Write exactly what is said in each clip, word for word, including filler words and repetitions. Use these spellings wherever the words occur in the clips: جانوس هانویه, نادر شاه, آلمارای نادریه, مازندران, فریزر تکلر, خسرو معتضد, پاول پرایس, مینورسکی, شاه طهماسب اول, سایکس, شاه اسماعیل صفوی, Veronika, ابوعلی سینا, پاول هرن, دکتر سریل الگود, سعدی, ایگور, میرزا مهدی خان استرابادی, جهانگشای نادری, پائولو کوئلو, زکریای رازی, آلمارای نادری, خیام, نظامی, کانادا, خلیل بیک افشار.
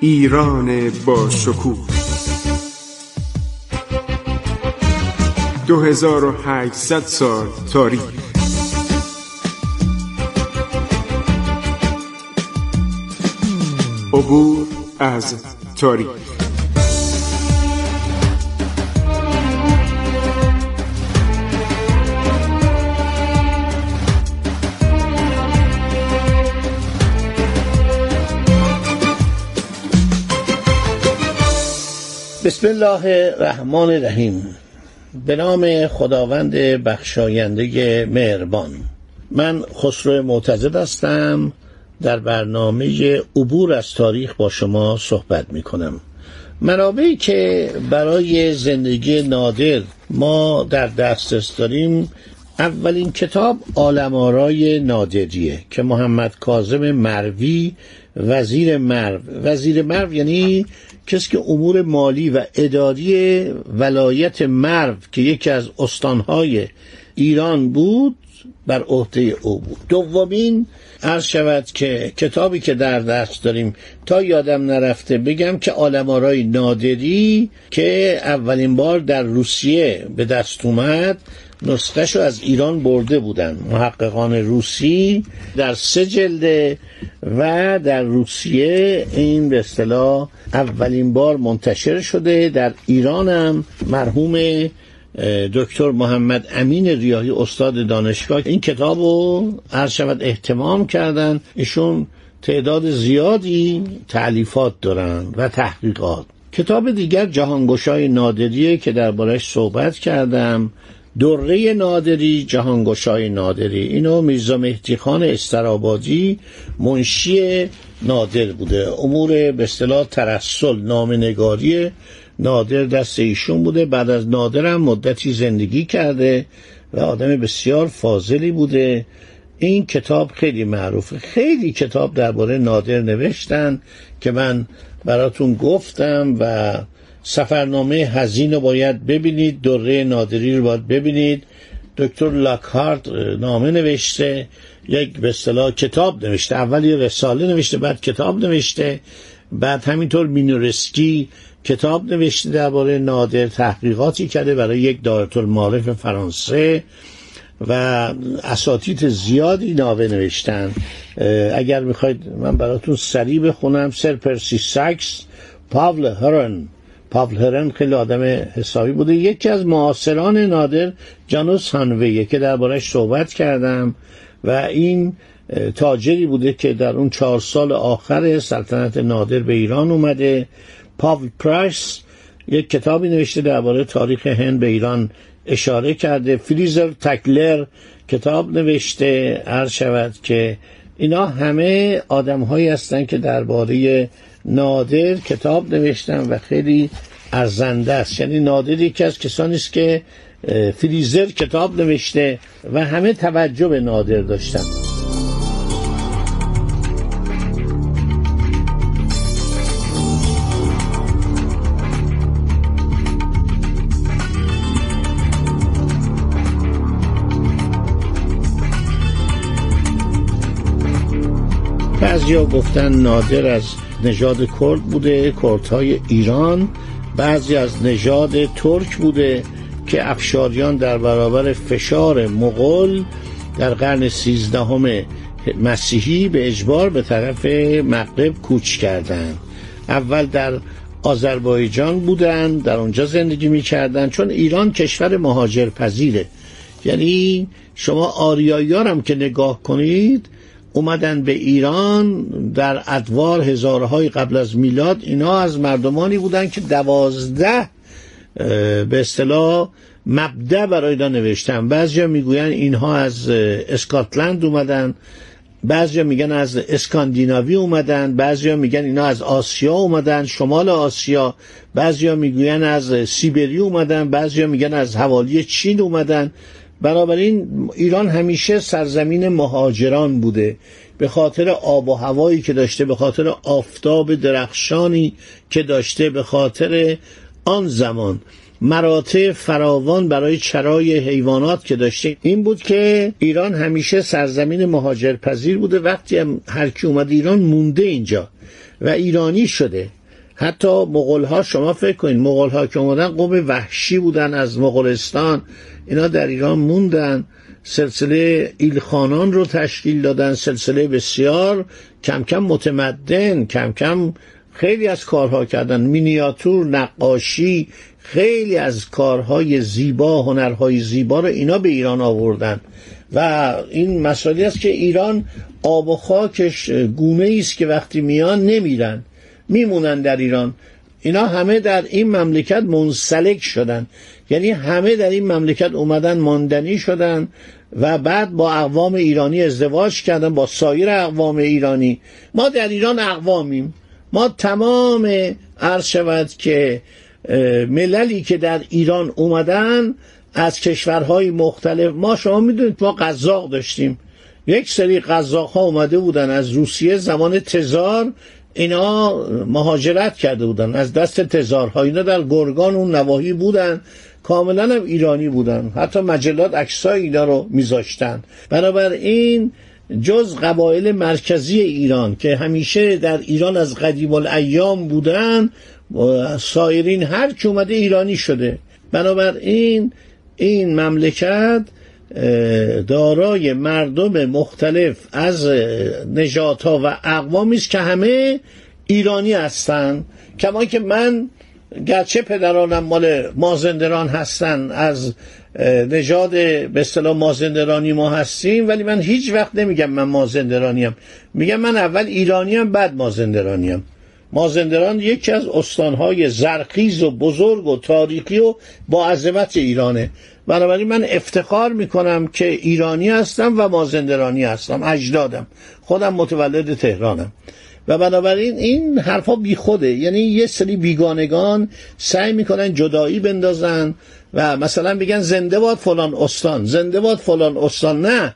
ایران با شکوه دو هزار و هشتصد سال تاریخ. عبور از تاریخ. بسم الله الرحمن الرحیم. به نام خداوند بخشاینده مهربان. من خسرو معتضد هستم، در برنامه عبور از تاریخ با شما صحبت می کنم. منابعی که برای زندگی نادر ما در دسترس داریم، اولین کتاب آلمارای نادریه که محمد کاظم مروی وزیر مرو وزیر مرو یعنی کسی که امور مالی و اداری ولایت مرو که یکی از استانهای ایران بود بر عهده او بود. دومین عرض شود که کتابی که در دست داریم، تا یادم نرفته بگم، که آلمارای نادری که اولین بار در روسیه به دست اومد، نسخه‌شو از ایران برده بودن محققان روسی در سه جلد و در روسیه این به اصطلاح اولین بار منتشر شده. در ایران هم مرحوم دکتر محمد امین ریاحی استاد دانشگاه این کتاب رو عرض شود اهتمام کردن. ایشون تعداد زیادی تألیفات دارن و تحقیقات. کتاب دیگر جهانگشای نادریه که دربارش صحبت کردم. دوره نادری، جهانگشای نادری، اینو میرزا مهدی خان استرابادی منشی نادر بوده. امور به اصطلاح ترسل، نامنگاری نادر دست ایشون بوده. بعد از نادر هم مدتی زندگی کرده و آدم بسیار فاضلی بوده. این کتاب خیلی معروفه. خیلی کتاب درباره نادر نوشتن که من براتون گفتم و سفرنامه حزین رو باید ببینید، دوره نادری رو باید ببینید. دکتر لاکهارد نامه نوشته، یک به اصطلاح کتاب نوشته، اول یه رساله نوشته، بعد کتاب نوشته. بعد همینطور مینورسکی کتاب نوشته درباره نادر، تحقیقاتی کرده برای یک دایرةالمعارف فرانسه و اساتید زیادی نامه نوشتن. اگر میخواید من براتون سریع بخونم. سر پرسی سایکس، پاول هرن پاول هرن خیلی آدم حسابی بوده. یکی از معاصران نادر جانوس هانویه که دربارش صحبت کردم و این تاجری بوده که در اون چهار سال آخر سلطنت نادر به ایران اومده. پاول پرایس یک کتابی نوشته درباره تاریخ هند به ایران اشاره کرده. فریزر تکلر کتاب نوشته. عرض شود که اینا همه آدم‌هایی هستند که درباره نادر کتاب نوشتن و خیلی ارزنده است. یعنی نادر یکی از کسانی است که فریزر کتاب نوشته و همه توجه به نادر داشتن. بعضیا گفتن نادر از نژاد کرد بوده، کردهای ایران. بعضی از نژاد ترک بوده که افشاریان در برابر فشار مغول در قرن سیزدهم مسیحی به اجبار به طرف مغرب کوچ کردند. اول در آذربایجان بودند، در اونجا زندگی می‌کردند، چون ایران کشور مهاجرپذیره. یعنی شما آریایی‌ها هم که نگاه کنید اومدن به ایران در ادوار هزارهای قبل از میلاد. اینا از مردمانی بودن که دوازده به اصطلاح مبدأ برای اینا نوشتن. بعضیا میگوین اینها از اسکاتلند اومدن، بعضیا میگن از اسکاندیناوی اومدن، بعضیا میگن اینا از آسیا اومدن، شمال آسیا، بعضیا میگوین از سیبری اومدن، بعضیا میگن از حوالی چین اومدن. بنابراین ایران همیشه سرزمین مهاجران بوده، به خاطر آب و هوایی که داشته، به خاطر آفتاب درخشانی که داشته، به خاطر آن زمان مراتع فراوان برای چرای حیوانات که داشته. این بود که ایران همیشه سرزمین مهاجرپذیر بوده. وقتی هم هر کی اومد ایران مونده اینجا. و ایرانی شده. حتی مغول‌ها، شما فکر کنید مغول‌ها که اومدن قوم وحشی بودن از مغولستان، اینا در ایران موندن، سلسله ایلخانان رو تشکیل دادن، سلسله بسیار کم کم متمدن، کم کم خیلی از کارها کردن، مینیاتور، نقاشی، خیلی از کارهای زیبا، هنرهای زیبا رو اینا به ایران آوردن. و این مسئله است که ایران آب و خاکش گونه‌ای است که وقتی میان نمیرن، میمونن در ایران. اینا همه در این مملکت منسلک شدن، یعنی همه در این مملکت اومدن ماندنی شدن و بعد با اقوام ایرانی ازدواج کردن، با سایر اقوام ایرانی. ما در ایران اقوامیم، ما تمام عرض شود که مللی که در ایران اومدن از کشورهای مختلف، ما شما میدونید ما قزاق داشتیم، یک سری قزاق ها اومده بودن از روسیه زمان تزار، اینا مهاجرت کرده بودن از دست تزارها، اینا در گرگان اون نواحی بودن، کاملا هم ایرانی بودن، حتی مجلات عکسای اینا رو میذاشتن. بنابراین جز قبایل مرکزی ایران که همیشه در ایران از قدیم الایام بودن، سایرین هر کی اومده ایرانی شده. بنابراین این مملکت دارای مردم مختلف از نژادها و اقوامی است که همه ایرانی هستند. کما که من گرچه پدرانم مال مازندران هستن، از نژاد به اصطلاح مازندرانی ما هستیم، ولی من هیچ وقت نمیگم من مازندرانیم، میگم من اول ایرانیم بعد مازندرانیم. مازندران یکی از استانهای زرخیز و بزرگ و تاریخی و با عظمت ایرانه. بنابراین من افتخار میکنم که ایرانی هستم و مازندرانی هستم، اجدادم، خودم متولد تهرانم. و بنابراین این حرفا بی خوده، یعنی یه سری بیگانگان سعی میکنن جدایی بندازن و مثلا بگن زنده باد فلان استان، زنده باد فلان استان. نه،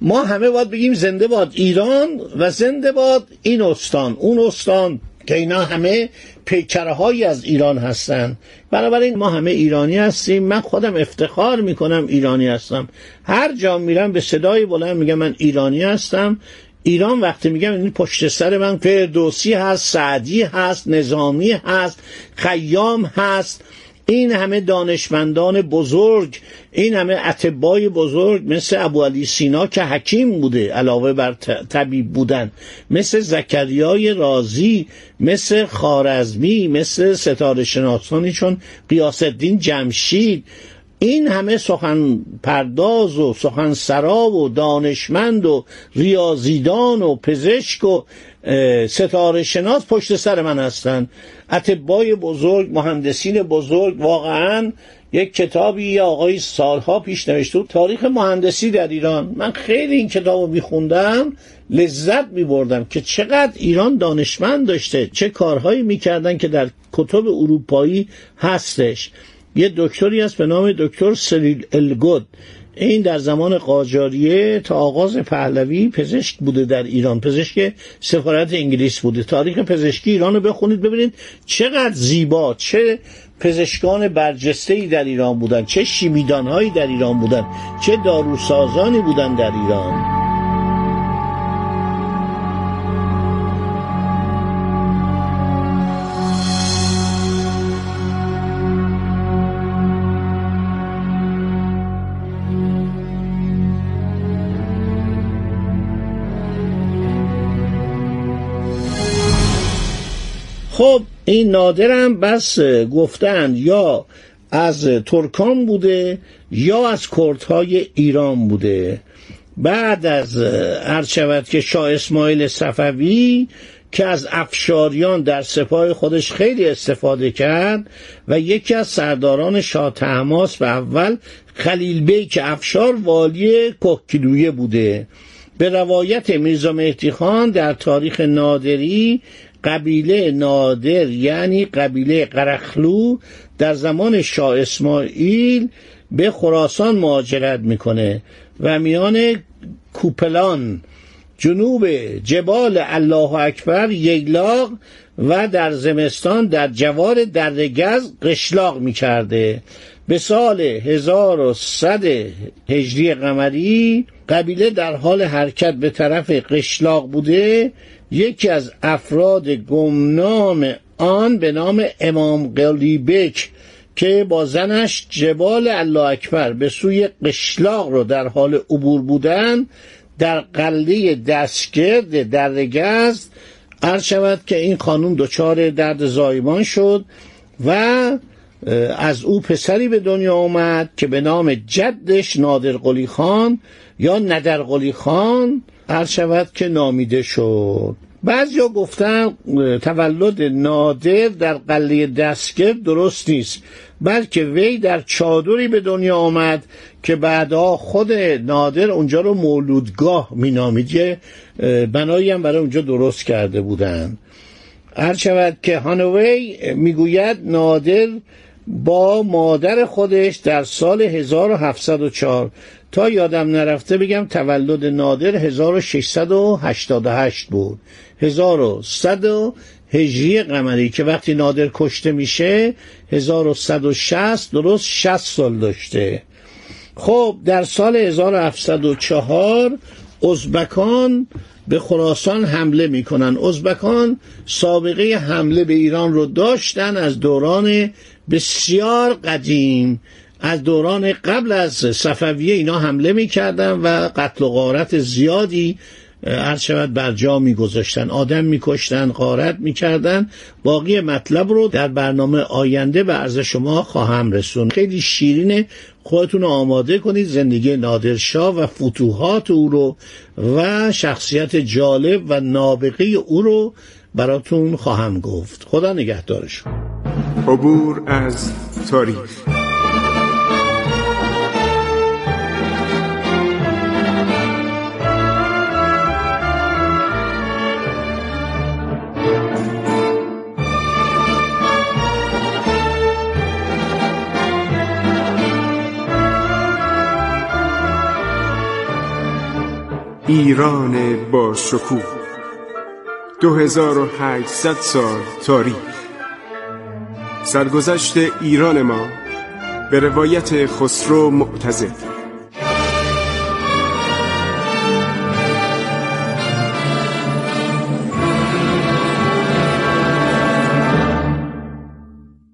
ما همه باید بگیم زنده باد ایران و زنده باد این استان اون استان، که اینا همه پیکره هایی از ایران هستن. بنابراین ما همه ایرانی هستیم. من خودم افتخار میکنم ایرانی هستم، هر جا میرم به صدای بلند میگم من ایرانی هستم. ایران وقتی میگم این پشت سر من فردوسی هست، سعدی هست، نظامی هست، خیام هست، این همه دانشمندان بزرگ، این همه اطبای بزرگ، مثل ابوعلی سینا که حکیم بوده علاوه بر طبیب بودن، مثل زکریای رازی، مثل خوارزمی، مثل ستاره شناسانی چون غیاث الدین جمشید، این همه سخن پرداز و سخن سرا و دانشمند و ریاضیدان و پزشک و ستاره شناس پشت سر من هستند. اطبای بزرگ، مهندسین بزرگ. واقعا یک کتابی یه آقای سالها پیش نوشته بود، تاریخ مهندسی در ایران. من خیلی این کتاب رو میخوندم، لذت میبردم که چقدر ایران دانشمند داشته، چه کارهایی میکردن که در کتب اروپایی هستش. یه دکتری هست به نام دکتر سریل الگود، این در زمان قاجاریه تا آغاز پهلوی پزشک بوده در ایران، پزشک سفارت انگلیس بوده. تاریخ پزشکی ایران رو بخونید ببینید چقدر زیبا، چه پزشکان برجسته‌ای در ایران بودن، چه شیمیدان‌هایی در ایران بودن، چه داروسازانی بودن در ایران. خب این نادرم بس گفتن یا از ترکان بوده یا از کردهای ایران بوده. بعد از عرض شود که شاه اسماعیل صفوی که از افشاریان در سپاه خودش خیلی استفاده کرد و یکی از سرداران شاه طهماسب اول خلیل بیک افشار والی کوهگیلویه بوده. به روایت میرزا مهدی خان در تاریخ نادری، قبیله نادر یعنی قبیله قرخلو در زمان شاه اسماعیل به خراسان مهاجرت میکنه و میان کوپلان جنوب جبال الله اکبر ییلاق و در زمستان در جوار دره گز قشلاق میکرده. به سال هزار و صد هجری قمری قبیله در حال حرکت به طرف قشلاق بوده، یکی از افراد گمنام آن به نام امام قلی بیگ که با زنش جبال الله اکبر به سوی قشلاق را در حال عبور بودند، در قله دستگرد درگزد عرض شود که این خانم دچار درد زایمان شد و از او پسری به دنیا آمد که به نام جدش نادر قلی خان یا نادر قلی خان عرض شود که نامیده شد. بعضیا گفتن تولد نادر در قلعه دستگرد درست نیست، بلکه وی در چادری به دنیا آمد که بعدا خود نادر اونجا رو مولودگاه مینامید، یه بنایی هم برای اونجا درست کرده بودن. عرض شود که هانوی میگوید نادر با مادر خودش در سال هزار و هفتصد و چهار، تا یادم نرفته بگم تولد نادر هزار و ششصد و هشتاد و هشت بود، هزار و صد هجری قمری که وقتی نادر کشته میشه هزار و صد و شصت، درست شصت سال داشته. خب در سال هزار و هفتصد و چهار ازبکان به خراسان حمله میکنن. ازبکان سابقه حمله به ایران رو داشتن از دوران بسیار قدیم، از دوران قبل از صفویه اینا حمله میکردن و قتل و غارت زیادی عرض شود بر جا میگذاشتن، آدم میکشتن، غارت میکردن. باقی مطلب رو در برنامه آینده به عرض شما خواهم رسون. خیلی شیرینه، خودتون آماده کنید زندگی نادرشاه و فتوحات او رو و شخصیت جالب و نابغه او رو براتون خواهم گفت. خدا نگهدارشون. عبور از تاریخ. ایران با شکوه، دو هزار و هشتصد سال تاریخ. سرگذشت ایران ما به روایت خسرو معتضد.